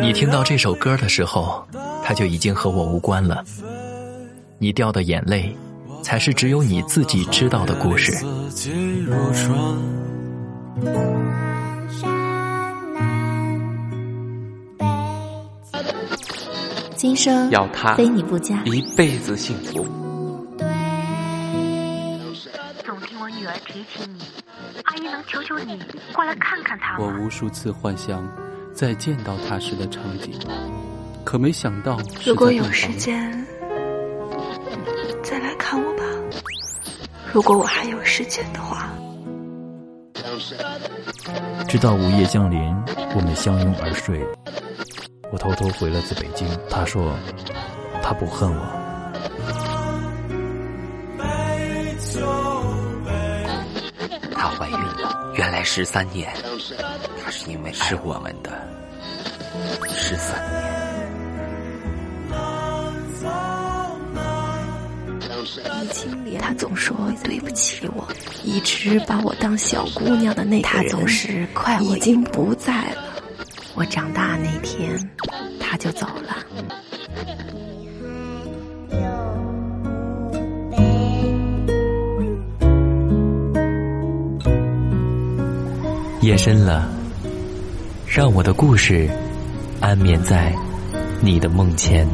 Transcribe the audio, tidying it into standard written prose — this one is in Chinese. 你听到这首歌的时候，它就已经和我无关了。你掉的眼泪，才是只有你自己知道的故事。今生要他非你不嫁，一辈子幸福。总听我女儿提起你，阿姨能求求你过来看看她吗？我无数次幻想在见到她时的场景，可没想到如果有时间再来看我吧，如果我还有时间的话。直到午夜降临，我们相拥而睡。我偷偷回了次北京，他说他不恨我。她怀孕了，原来13年，她是因为爱我们的13年。他总说对不起我，一直把我当小姑娘的那个人，他总是快我已经不在了。我长大那天，他就走了。夜深了，让我的故事安眠在你的梦前。